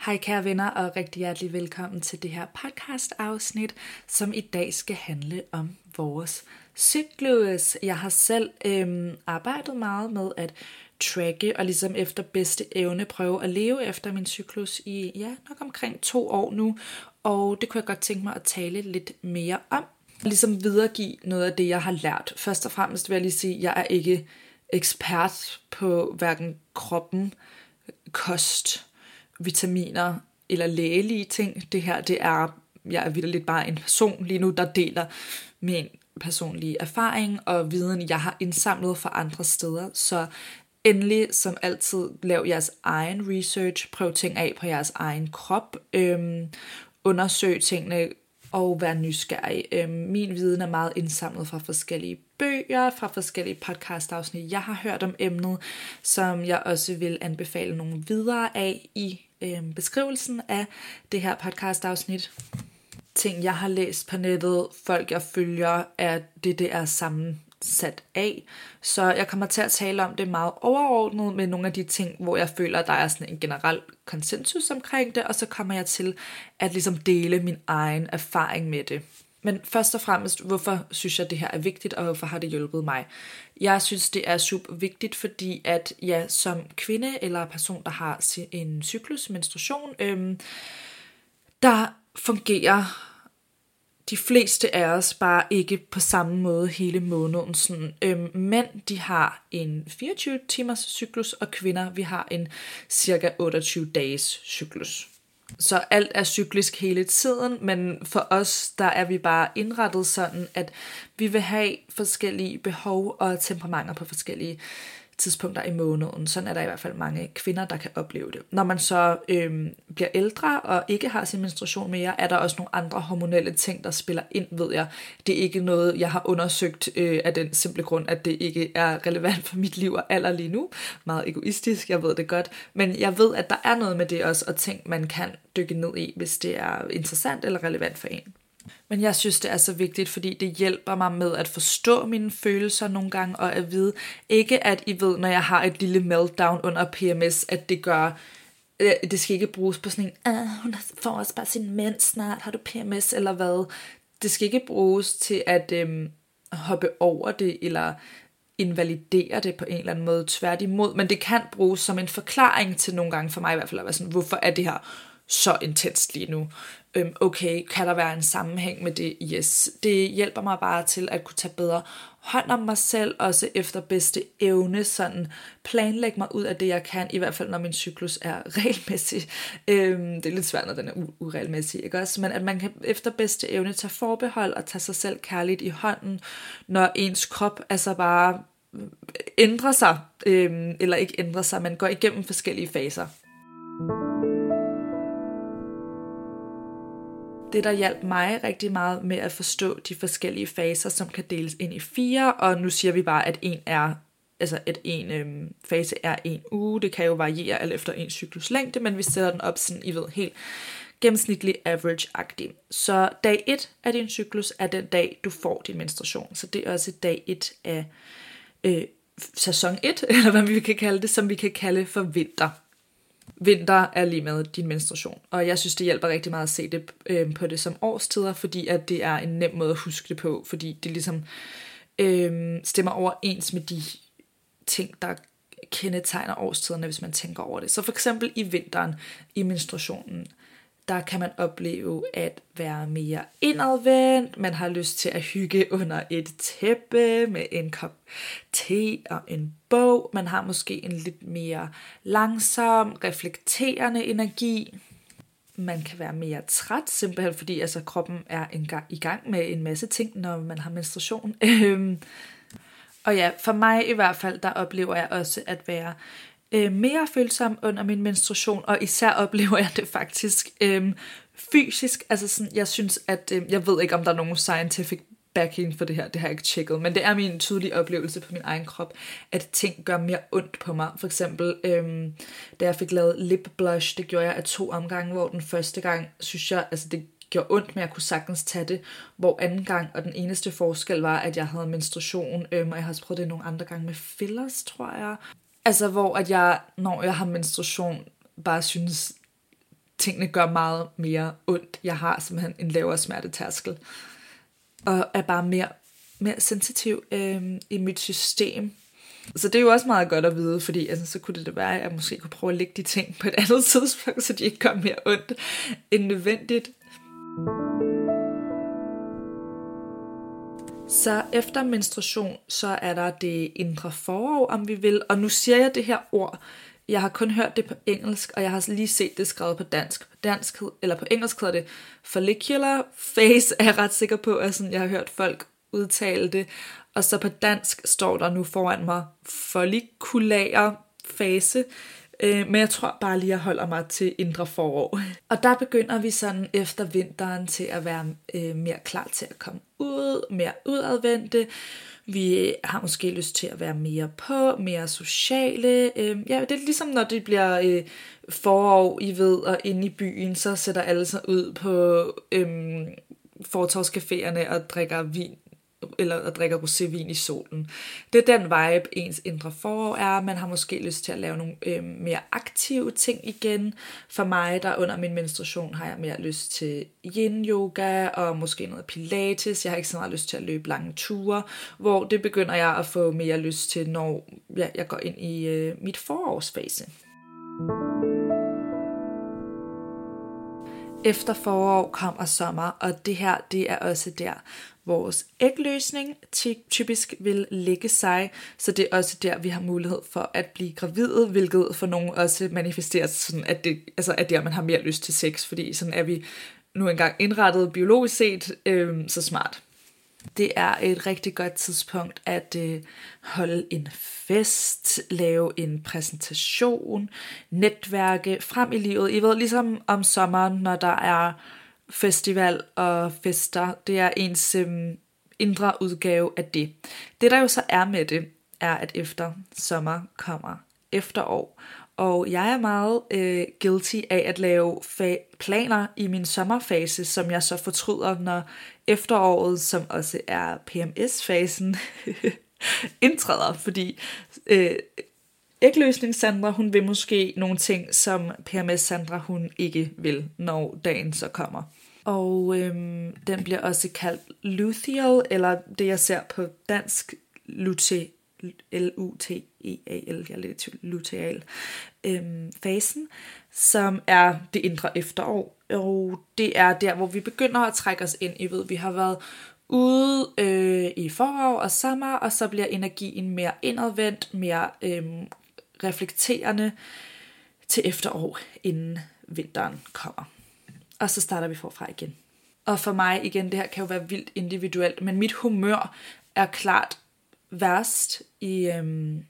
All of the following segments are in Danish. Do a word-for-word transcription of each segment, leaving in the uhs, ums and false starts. Hej kære venner og rigtig hjertelig velkommen til det her podcast afsnit, som i dag skal handle om vores cyklus. Jeg har selv øhm, arbejdet meget med at tracke og ligesom efter bedste evne prøve at leve efter min cyklus i ja, nok omkring to år nu, og det kunne jeg godt tænke mig at tale lidt mere om. Ligesom videregive noget af det, jeg har lært. Først og fremmest vil jeg lige sige, at jeg er ikke ekspert på hverken kroppen, kost, vitaminer eller lægelige ting. Det her, det er, jeg er vitterligt bare en person lige nu, der deler min personlige erfaring og viden, jeg har indsamlet fra andre steder. Så endelig, som altid, lav jeres egen research. Prøv ting af på jeres egen krop. Øhm, undersøg tingene og være nysgerrig. Øhm, min viden er meget indsamlet fra forskellige bøger, fra forskellige podcastafsnit, jeg har hørt om emnet, som jeg også vil anbefale nogle videre af i øhm, beskrivelsen af det her podcastafsnit. Ting, jeg har læst på nettet, folk jeg følger, er det, det er sammensat af. Så jeg kommer til at tale om det meget overordnet med nogle af de ting, hvor jeg føler, at der er sådan en generel konsensus omkring det, og så kommer jeg til at ligesom dele min egen erfaring med det. Men først og fremmest, hvorfor synes jeg, det her er vigtigt, og hvorfor har det hjulpet mig? Jeg synes, det er super vigtigt, fordi at jeg ja, som kvinde eller person, der har en cyklus, menstruation, øhm, der fungerer de fleste af os bare ikke på samme måde hele måneden. Sådan, øhm, mænd, de har en fireogtyve timers cyklus, og kvinder, vi har en cirka otteogtyve dages cyklus. Så alt er cyklisk hele tiden, men for os, der er vi bare indrettet sådan, at vi vil have forskellige behov og temperamenter på forskellige tidspunkter i måneden. Sådan er der i hvert fald mange kvinder, der kan opleve det. Når man så øhm, bliver ældre og ikke har sin menstruation mere, er der også nogle andre hormonelle ting, der spiller ind, ved jeg. Det er ikke noget, jeg har undersøgt øh, af den simple grund, at det ikke er relevant for mit liv og alder lige nu. Meget egoistisk, jeg ved det godt. Men jeg ved, at der er noget med det også, og ting, man kan dykke ned i, hvis det er interessant eller relevant for en. Men jeg synes, det er så vigtigt, fordi det hjælper mig med at forstå mine følelser nogle gange, og at vide, ikke at I ved, når jeg har et lille meltdown under P M S, at det gør, det skal ikke bruges på sådan en, hun får også bare sin mens snart, har du P M S eller hvad? Det skal ikke bruges til at øhm, hoppe over det, eller invalidere det på en eller anden måde, tværtimod, men det kan bruges som en forklaring til nogle gange, for mig i hvert fald, at være sådan, hvorfor er det her så intenst lige nu? Okay, kan der være en sammenhæng med det? Yes. Det hjælper mig bare til at kunne tage bedre hånd om mig selv, også efter bedste evne, sådan planlægge mig ud af det, jeg kan, i hvert fald når min cyklus er regelmæssig. Øhm, det er lidt svært, når den er u- uregelmæssig, ikke også? Men at man kan efter bedste evne tage forbehold og tage sig selv kærligt i hånden, når ens krop altså bare ændrer sig, øhm, eller ikke ændrer sig, men går igennem forskellige faser. Det, der hjalp mig rigtig meget med at forstå de forskellige faser, som kan deles ind i fire, og nu siger vi bare, at en er, altså at en øhm, fase er en uge. Det kan jo variere alt efter en cykluslængde, men vi sætter den op sådan, I ved, helt gennemsnitlig average-agtig. Så dag et af din cyklus er den dag, du får din menstruation. Så det er også dag et af øh, sæson et, eller hvad vi kan kalde det, som vi kan kalde for vinter. Vinter er lige med din menstruation, og jeg synes, det hjælper rigtig meget at se det øh, på det som årstider, fordi at det er en nem måde at huske det på, fordi det ligesom øh, stemmer overens med de ting, der kendetegner årstiderne, hvis man tænker over det. Så for eksempel i vinteren, i menstruationen, der kan man opleve at være mere indadvendt, man har lyst til at hygge under et tæppe med en kop te og en bog, man har måske en lidt mere langsom, reflekterende energi, man kan være mere træt, simpelthen fordi altså, kroppen er en gang, i gang med en masse ting, når man har menstruation. Og ja, for mig i hvert fald, der oplever jeg også at være øh, mere følsom under min menstruation, og især oplever jeg det faktisk øh, fysisk. Altså sådan, jeg synes, at øh, jeg ved ikke, om der er nogen scientific backing for det her, det har jeg ikke tjekket, men det er min tydelige oplevelse på min egen krop, at ting gør mere ondt på mig. For eksempel, øhm, da jeg fik lavet lip blush, det gjorde jeg af to omgange, hvor den første gang, synes jeg, altså det gjorde ondt, men jeg kunne sagtens tage det, hvor anden gang, og den eneste forskel var, at jeg havde menstruation, øhm, og jeg har også prøvet det nogle andre gange med fillers, tror jeg. Altså, hvor at jeg, når jeg har menstruation, bare synes, tingene gør meget mere ondt. Jeg har simpelthen en lavere smertetærskel. Og er bare mere, mere sensitiv øh, i mit system. Så det er jo også meget godt at vide, fordi altså, så kunne det da være, at jeg måske kunne prøve at lægge de ting på et andet tidspunkt, så de ikke gør mere ondt end nødvendigt. Så efter menstruation, så er der det indre forår, om vi vil. Og nu siger jeg det her ord. Jeg har kun hørt det på engelsk, og jeg har lige set det skrevet på dansk. På, dansk, eller på engelsk hedder det follicular phase, er jeg ret sikker på, at sådan, jeg har hørt folk udtale det. Og så på dansk står der nu foran mig folliculære fase, øh, men jeg tror bare lige, jeg holder mig til indre forår. Og der begynder vi sådan efter vinteren til at være øh, mere klar til at komme ud, mere udadvendte. Vi har måske lyst til at være mere på, mere sociale. Ja, det er ligesom, når det bliver forår, I ved, og inde i byen, så sætter alle sig ud på øhm, fortovscaféerne og drikker vin, eller og drikker rosévin i solen. Det er den vibe, ens indre forår er. Man har måske lyst til at lave nogle øhm, mere aktive ting igen. For mig, der under min menstruation, har jeg mere lyst til yin-yoga og måske noget pilates. Jeg har ikke så meget lyst til at løbe lange ture, hvor det begynder jeg at få mere lyst til, når jeg, jeg går ind i øh, mit forårsfase. Efter forår kommer sommer, og det her, det er også der, vores ægløsning typisk vil lægge sig, så det er også der, vi har mulighed for at blive gravide, hvilket for nogen også manifesteres sådan, at det altså at der man har mere lyst til sex, fordi sådan er vi nu engang indrettet biologisk set øh, så smart. Det er et rigtig godt tidspunkt at øh, holde en fest, lave en præsentation, netværke frem i livet. I ved, ligesom om sommeren, når der er festival og fester, det er ens øh, indre udgave af det. Det der jo så er med det, er at efter sommer kommer efterår. Og jeg er meget øh, guilty af at lave fa- planer i min sommerfase, som jeg så fortryder, når efteråret, som også er P M S-fasen, indtræder. Fordi øh, ægløsnings-Sandra, hun vil måske nogle ting, som P M S-Sandra, hun ikke vil, når dagen så kommer. Og øh, den bliver også kaldt luteal, eller det jeg ser på dansk, luteal. L-U-T-E-A-L, jeg er lidt til luteal, øhm, fasen, som er det indre efterår, og det er der, hvor vi begynder at trække os ind. I ved, vi har været ude øh, i forår og sommer, og så bliver energien mere indadvendt, mere øh, reflekterende til efterår, inden vinteren kommer. Og så starter vi forfra igen. Og for mig igen, det her kan jo være vildt individuelt, men mit humør er klart værst i, øhm,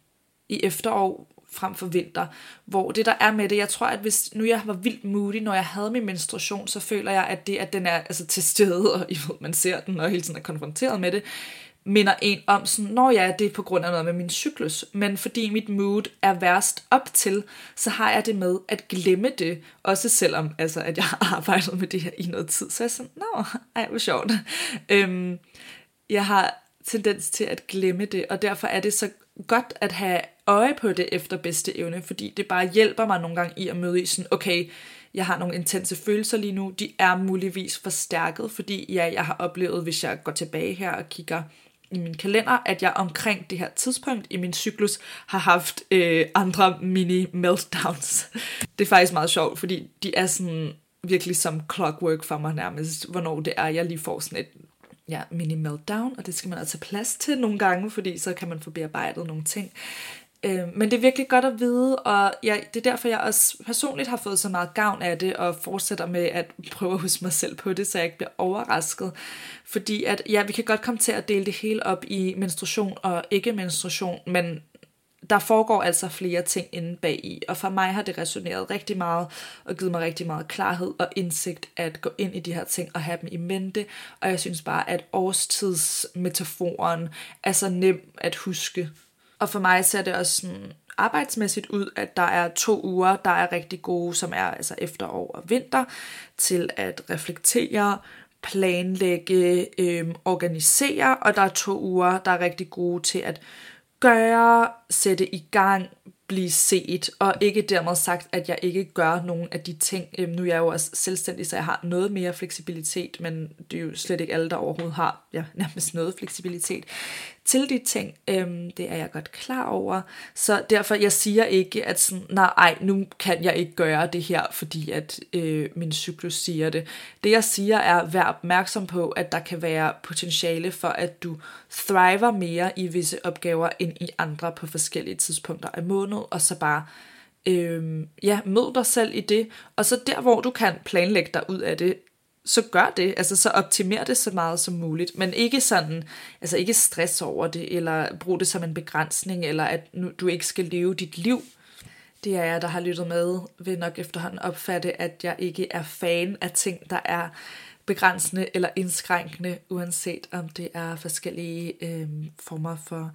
i efterår frem for vinter, hvor det der er med det, jeg tror, at hvis nu jeg var vildt moody, når jeg havde min menstruation, så føler jeg, at det, at den er altså til stede, og I ved, man ser den, og hele tiden er konfronteret med det, minder en om sådan, når jeg ja, det er på grund af noget med min cyklus, men fordi mit mood er værst op til, så har jeg det med at glemme det, også selvom altså, at jeg har arbejdet med det her i noget tid, så er jeg sådan, nå, ej, hvor sjovt. øhm, jeg har tendens til at glemme det, og derfor er det så godt at have øje på det efter bedste evne, fordi det bare hjælper mig nogle gange i at møde i sådan, okay, jeg har nogle intense følelser lige nu, de er muligvis forstærket, fordi ja, jeg har oplevet, hvis jeg går tilbage her og kigger i min kalender, at jeg omkring det her tidspunkt i min cyklus har haft øh, andre mini-meltdowns. Det er faktisk meget sjovt, fordi de er sådan virkelig som clockwork for mig nærmest, hvornår det er, jeg lige får sådan et ja, mini meltdown, og det skal man altså plads til nogle gange, fordi så kan man få bearbejdet nogle ting. Øh, men det er virkelig godt at vide, og jeg, det er derfor, jeg også personligt har fået så meget gavn af det, og fortsætter med at prøve at huske mig selv på det, så jeg ikke bliver overrasket. Fordi at, ja, vi kan godt komme til at dele det hele op i menstruation og ikke-menstruation, men der foregår altså flere ting inde bagi, og for mig har det resoneret rigtig meget, og givet mig rigtig meget klarhed og indsigt at gå ind i de her ting og have dem i mente, og jeg synes bare, at årstidsmetaforen er så nem at huske. Og for mig ser det også sådan arbejdsmæssigt ud, at der er to uger, der er rigtig gode, som er altså efterår og vinter, til at reflektere, planlægge, øh, organisere, og der er to uger, der er rigtig gode til at gøre, sætte i gang, blive set, og ikke dermed sagt, at jeg ikke gør nogen af de ting. Øhm, nu er jeg jo også selvstændig, så jeg har noget mere fleksibilitet, men det er jo slet ikke alle, der overhovedet har ja, nærmest noget fleksibilitet til de ting. Øhm, det er jeg godt klar over, så derfor jeg siger ikke, at sådan, nej, nu kan jeg ikke gøre det her, fordi at øh, min cyklus siger det. Det jeg siger er, vær opmærksom på, at der kan være potentiale for, at du thriver mere i visse opgaver, end i andre på forskellige tidspunkter af måneden. Og så bare øh, ja, mød dig selv i det, og så der hvor du kan planlægge dig ud af det, så gør det, altså så optimer det så meget som muligt, men ikke sådan, altså ikke stress over det, eller brug det som en begrænsning, eller at nu, du ikke skal leve dit liv. Det er jeg, der har lyttet med, vil nok efterhånden opfatte, at jeg ikke er fan af ting, der er begrænsende eller indskrænkende, uanset om det er forskellige øh, former for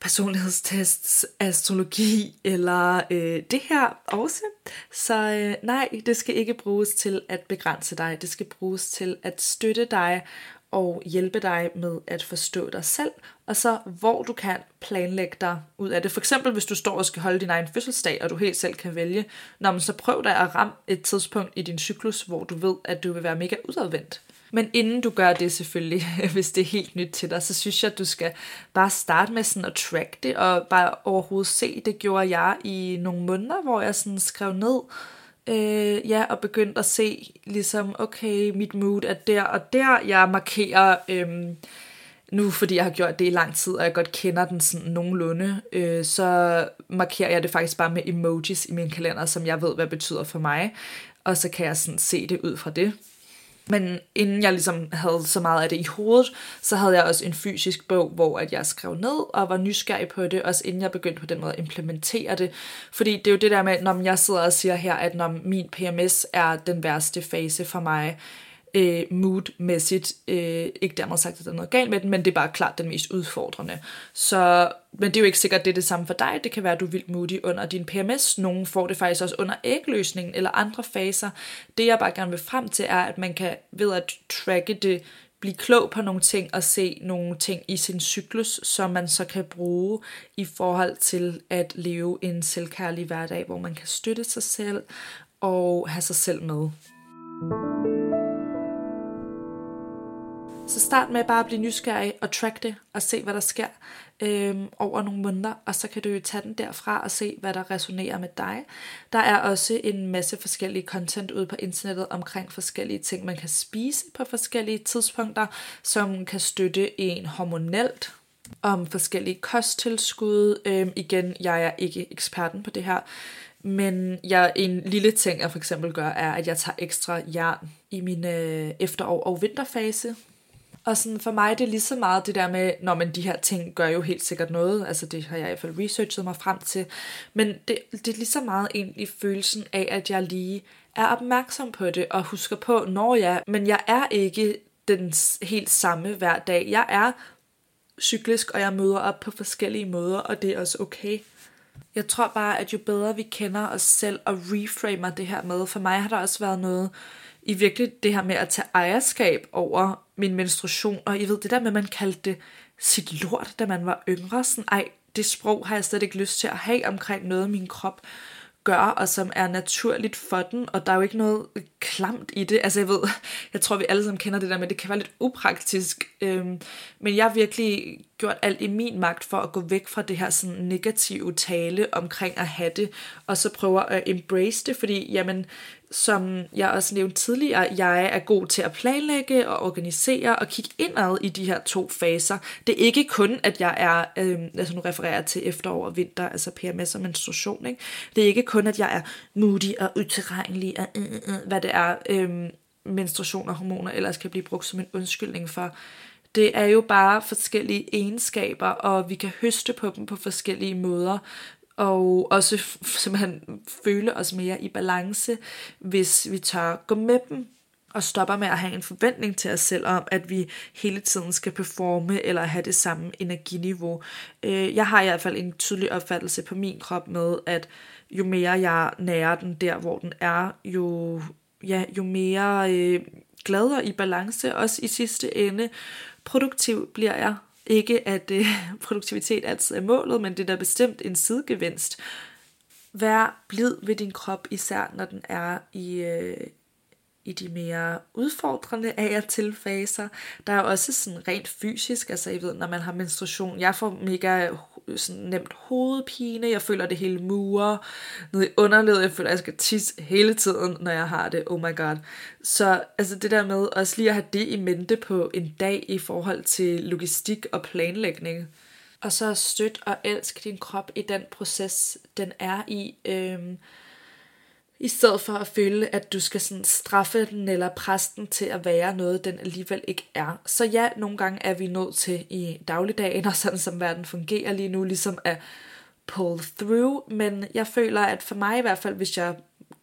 personlighedstests, astrologi eller øh, det her også. Så øh, nej, det skal ikke bruges til at begrænse dig. Det skal bruges til at støtte dig og hjælpe dig med at forstå dig selv. Og så hvor du kan planlægge dig ud af det. For eksempel hvis du står og skal holde din egen fødselsdag, og du helt selv kan vælge. Nå, men så prøv dig at ramme et tidspunkt i din cyklus, hvor du ved, at du vil være mega udadvendt. Men inden du gør det selvfølgelig, hvis det er helt nyt til dig, så synes jeg, at du skal bare starte med sådan at track det, og bare overhovedet se. Det gjorde jeg i nogle måneder, hvor jeg sådan skrev ned, øh, ja, og begyndte at se, ligesom, okay, mit mood er der og der. Jeg markerer, øh, nu fordi jeg har gjort det i lang tid, og jeg godt kender den sådan nogenlunde, øh, så markerer jeg det faktisk bare med emojis i min kalender, som jeg ved, hvad betyder for mig. Og så kan jeg sådan se det ud fra det. Men inden jeg ligesom havde så meget af det i hovedet, så havde jeg også en fysisk bog, hvor at jeg skrev ned og var nysgerrig på det, også inden jeg begyndte på den måde at implementere det. Fordi det er jo det der med, når jeg sidder og siger her, at når min P M S er den værste fase for mig, øh, moodmæssigt, øh, ikke dermed sagt, at der er noget galt med den, men det er bare klart den mest udfordrende. Så, men det er jo ikke sikkert, det er det samme for dig. Det kan være, at du er vildt moody under din P M S. Nogle får det faktisk også under ægløsningen eller andre faser. Det jeg bare gerne vil frem til er, at man kan ved at tracke det, blive klog på nogle ting og se nogle ting i sin cyklus, som man så kan bruge i forhold til at leve en selvkærlig hverdag, hvor man kan støtte sig selv og have sig selv med. Så start med bare at blive nysgerrig og track det og se, hvad der sker øh, over nogle måneder, og så kan du jo tage den derfra og se, hvad der resonerer med dig. Der er også en masse forskellige content ude på internettet omkring forskellige ting, man kan spise på forskellige tidspunkter, som kan støtte en hormonelt, om forskellige kosttilskud. Øh, igen, jeg er ikke eksperten på det her. Men jeg, en lille ting, jeg for eksempel gør, er, at jeg tager ekstra jern i min øh, efterår- og vinterfase. Og sådan for mig, det er lige så meget det der med, når man de her ting gør jo helt sikkert noget. Altså det har jeg i hvert fald researchet mig frem til. Men det, det er lige så meget egentlig følelsen af, at jeg lige er opmærksom på det og husker på, når jeg... Men jeg er ikke den helt samme hver dag. Jeg er cyklisk, og jeg møder op på forskellige måder, og det er også okay. Jeg tror bare, at jo bedre vi kender os selv og reframer det her med, for mig har der også været noget i virkelig det her med at tage ejerskab over min menstruation, og I ved det der med, at man kaldte det sit lort, da man var yngre, sådan, ej, det sprog har jeg slet ikke lyst til at have omkring noget, min krop gør, og som er naturligt for den, og der er jo ikke noget klamt i det, altså jeg ved, jeg tror vi alle sammen kender det der med, det kan være lidt upraktisk, øhm, men jeg virkelig gjort alt i min magt for at gå væk fra det her sådan negative tale omkring at have det, og så prøver at embrace det, fordi jamen, som jeg også nævnte tidligere, jeg er god til at planlægge og organisere og kigge indad i de her to faser. Det er ikke kun, at jeg er, øh, altså nu refererer jeg til efterår og vinter, altså P M S og menstruation, ikke? Det er ikke kun, at jeg er moody og utilregnelig og øh, øh, hvad det er, øh, menstruation og hormoner ellers kan blive brugt som en undskyldning for. Det er jo bare forskellige egenskaber, og vi kan høste på dem på forskellige måder, og også f- simpelthen føle os mere i balance, hvis vi tør gå med dem, og stopper med at have en forventning til os selv om, at vi hele tiden skal performe, eller have det samme energiniveau. Jeg har i hvert fald en tydelig opfattelse på min krop med, at jo mere jeg nærer den der, hvor den er, jo, ja, jo mere øh, glad og i balance, også i sidste ende, produktiv bliver jeg. Ikke at øh, produktivitet altid er målet, men det er da bestemt en sidegevinst. Vær blid ved din krop, især når den er i, øh, i de mere udfordrende af jer tilfaser. Der er også sådan rent fysisk, altså I ved, når man har menstruation, jeg får mega sådan nemt hovedpine, jeg føler det hele murer ned i underlivet, jeg føler, at jeg skal tisse hele tiden, når jeg har det, oh my god. Så altså det der med også lige at have det i mente på en dag i forhold til logistik og planlægning. Og så støt og elsk din krop i den proces, den er i, øhm, i stedet for at føle, at du skal sådan straffe den eller presse den til at være noget, den alligevel ikke er. Så ja, nogle gange er vi nødt til i dagligdagen, og sådan som verden fungerer lige nu, ligesom at pull through. Men jeg føler, at for mig i hvert fald, hvis jeg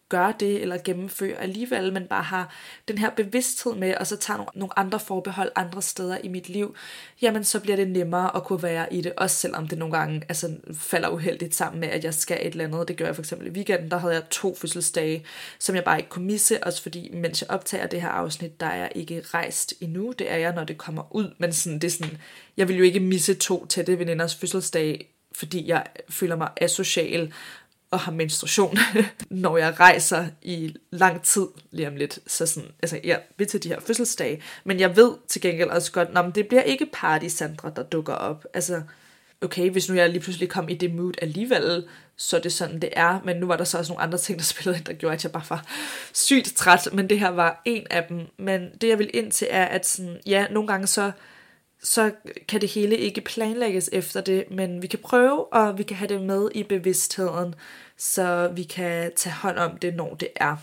gør det eller gennemfører alligevel, men bare har den her bevidsthed med, og så tager nogle andre forbehold andre steder i mit liv, jamen så bliver det nemmere at kunne være i det, også selvom det nogle gange altså, falder uheldigt sammen med, at jeg skal et eller andet. Det gør jeg for eksempel i weekenden, der havde jeg to fødselsdage, som jeg bare ikke kunne misse, også fordi mens jeg optager det her afsnit, der er jeg ikke rejst endnu. Det er jeg, når det kommer ud, men sådan, det er sådan, jeg vil jo ikke misse to tætte veninders fødselsdage, fordi jeg føler mig asocial og har menstruation, når jeg rejser i lang tid lige om lidt. Så sådan, altså jeg vil til de her fødselsdage, men jeg ved til gengæld også godt, nå, men det bliver ikke Party Sandra, der dukker op. Altså, okay, hvis nu jeg lige pludselig kom i det mood alligevel, så er det sådan, det er. Men nu var der så også nogle andre ting, der spillede, der gjorde, at jeg bare var sygt træt, men det her var en af dem. Men det, jeg vil ind til, er, at sådan, ja, nogle gange så så kan det hele ikke planlægges efter det, men vi kan prøve, og vi kan have det med i bevidstheden, så vi kan tage hånd om det, når det er.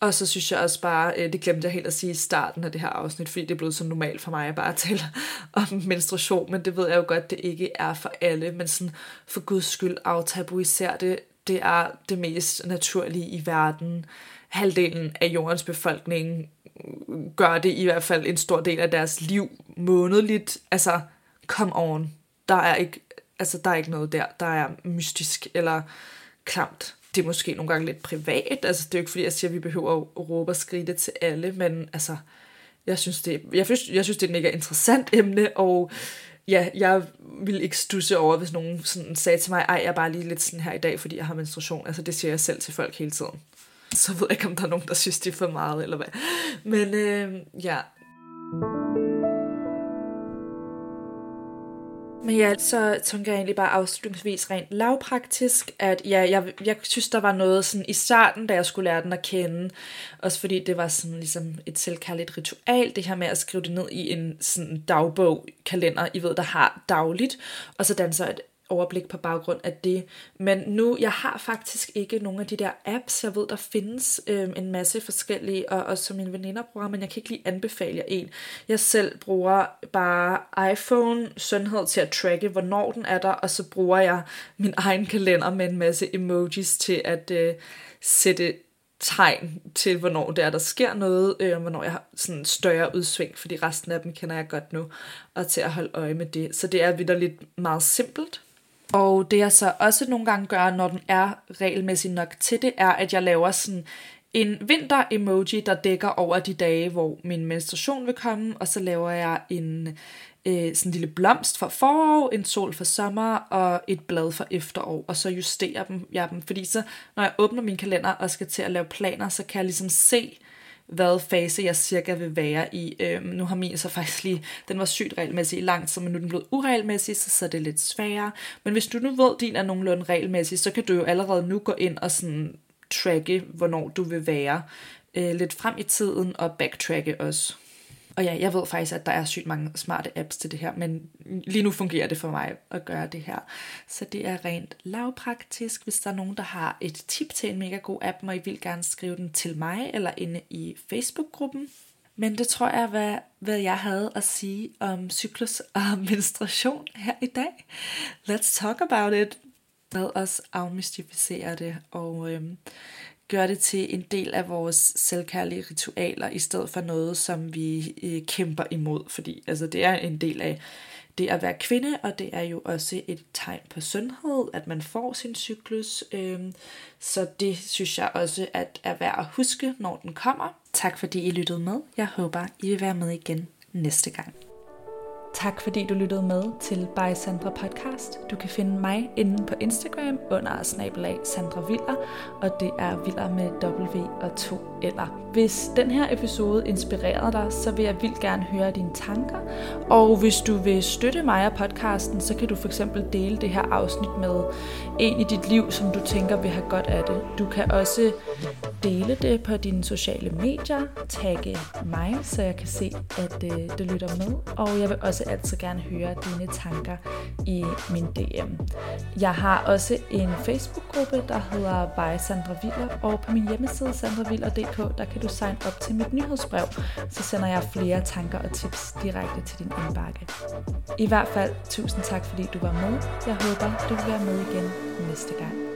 Og så synes jeg også bare, det glemte jeg helt at sige i starten af det her afsnit, fordi det er blevet så normalt for mig at bare tale om menstruation, men det ved jeg jo godt, det ikke er for alle, men sådan for guds skyld aftabuiser det. Det er det mest naturlige i verden. Halvdelen af jordens befolkning gør det i hvert fald en stor del af deres liv månedligt. Altså, come on. Der er ikke, altså, der er ikke noget der, der er mystisk eller klamt. Det er måske nogle gange lidt privat. Altså, det er jo ikke fordi, jeg siger, at vi behøver at råbe og skrige det til alle, men altså, jeg synes, det, jeg synes, jeg synes, det er et mega interessant emne, og ja, jeg ville ikke stusse over, hvis nogen sådan sagde til mig, ej, jeg er bare lige lidt sådan her i dag, fordi jeg har menstruation. Altså, det siger jeg selv til folk hele tiden. Så ved jeg ikke, om der er nogen, der synes, de er for meget, eller hvad. Men øh, ja. Men ja, så tænker jeg egentlig bare afslutningsvis rent lavpraktisk, at ja, jeg, jeg synes, der var noget sådan i starten, da jeg skulle lære den at kende. Også fordi det var sådan ligesom et selvkærligt ritual, det her med at skrive det ned i en sådan dagbog, kalender, I ved, der har dagligt. Og så danser et overblik på baggrund af det, men nu, jeg har faktisk ikke nogen af de der apps, jeg ved, der findes øh, en masse forskellige, og også som mine veninder bruger, men jeg kan ikke lige anbefale jer en. Jeg selv bruger bare iPhone sundhed til at tracke, hvornår den er der, og så bruger jeg min egen kalender med en masse emojis til at øh, sætte tegn til, hvornår der der sker noget, øh, hvornår jeg har sådan større udsving, fordi resten af dem kender jeg godt nu, og til at holde øje med det. Så det er vitterligt meget simpelt. Og det jeg så også nogle gange gør, når den er regelmæssigt nok til det, er, at jeg laver sådan en vinter-emoji, der dækker over de dage, hvor min menstruation vil komme, og så laver jeg en øh, sådan en lille blomst for forår, en sol for sommer og et blad for efterår, og så justerer jeg dem, fordi så når jeg åbner min kalender og skal til at lave planer, så kan jeg ligesom se, hvad fase jeg cirka vil være i. Øhm, nu har min så faktisk lige, den var sygt regelmæssig i lang tid, men nu er den blevet uregelmæssig, så, så er det lidt sværere. Men hvis du nu ved, din er nogenlunde regelmæssig, så kan du jo allerede nu gå ind og sådan tracke, hvornår du vil være øh, lidt frem i tiden, og backtracke også. Og ja, jeg ved faktisk, at der er sygt mange smarte apps til det her, men lige nu fungerer det for mig at gøre det her. Så det er rent lavpraktisk. Hvis der er nogen, der har et tip til en mega god app, må I vildt gerne skrive den til mig eller inde i Facebook-gruppen. Men det tror jeg, hvad, hvad jeg havde at sige om cyklus og menstruation her i dag. Let's talk about it. Lad os afmystificere det og øhm, gøre det til en del af vores selvkærlige ritualer, i stedet for noget, som vi øh, kæmper imod. Fordi altså, det er en del af det at være kvinde, og det er jo også et tegn på sundhed, at man får sin cyklus. Øh, så det synes jeg også at er værd at huske, når den kommer. Tak fordi I lyttede med. Jeg håber, I vil være med igen næste gang. Tak fordi du lyttede med til By Sandra Podcast. Du kan finde mig inde på Instagram under snabel-a Sandra Willer, og det er Willer med W og to L'er. Hvis den her episode inspirerede dig, så vil jeg vildt gerne høre dine tanker, og hvis du vil støtte mig og podcasten, så kan du for eksempel dele det her afsnit med en i dit liv, som du tænker vil have godt af det. Du kan også dele det på dine sociale medier, tagge mig, så jeg kan se, at du lytter med, og jeg vil også Jeg vil altid gerne høre dine tanker i min D M. Jeg har også en Facebook-gruppe, der hedder By Sandra Willer, og på min hjemmeside sandra willer punktum d k, der kan du signe op til mit nyhedsbrev, så sender jeg flere tanker og tips direkte til din indbakke. I hvert fald, tusind tak fordi du var med. Jeg håber, du vil være med igen næste gang.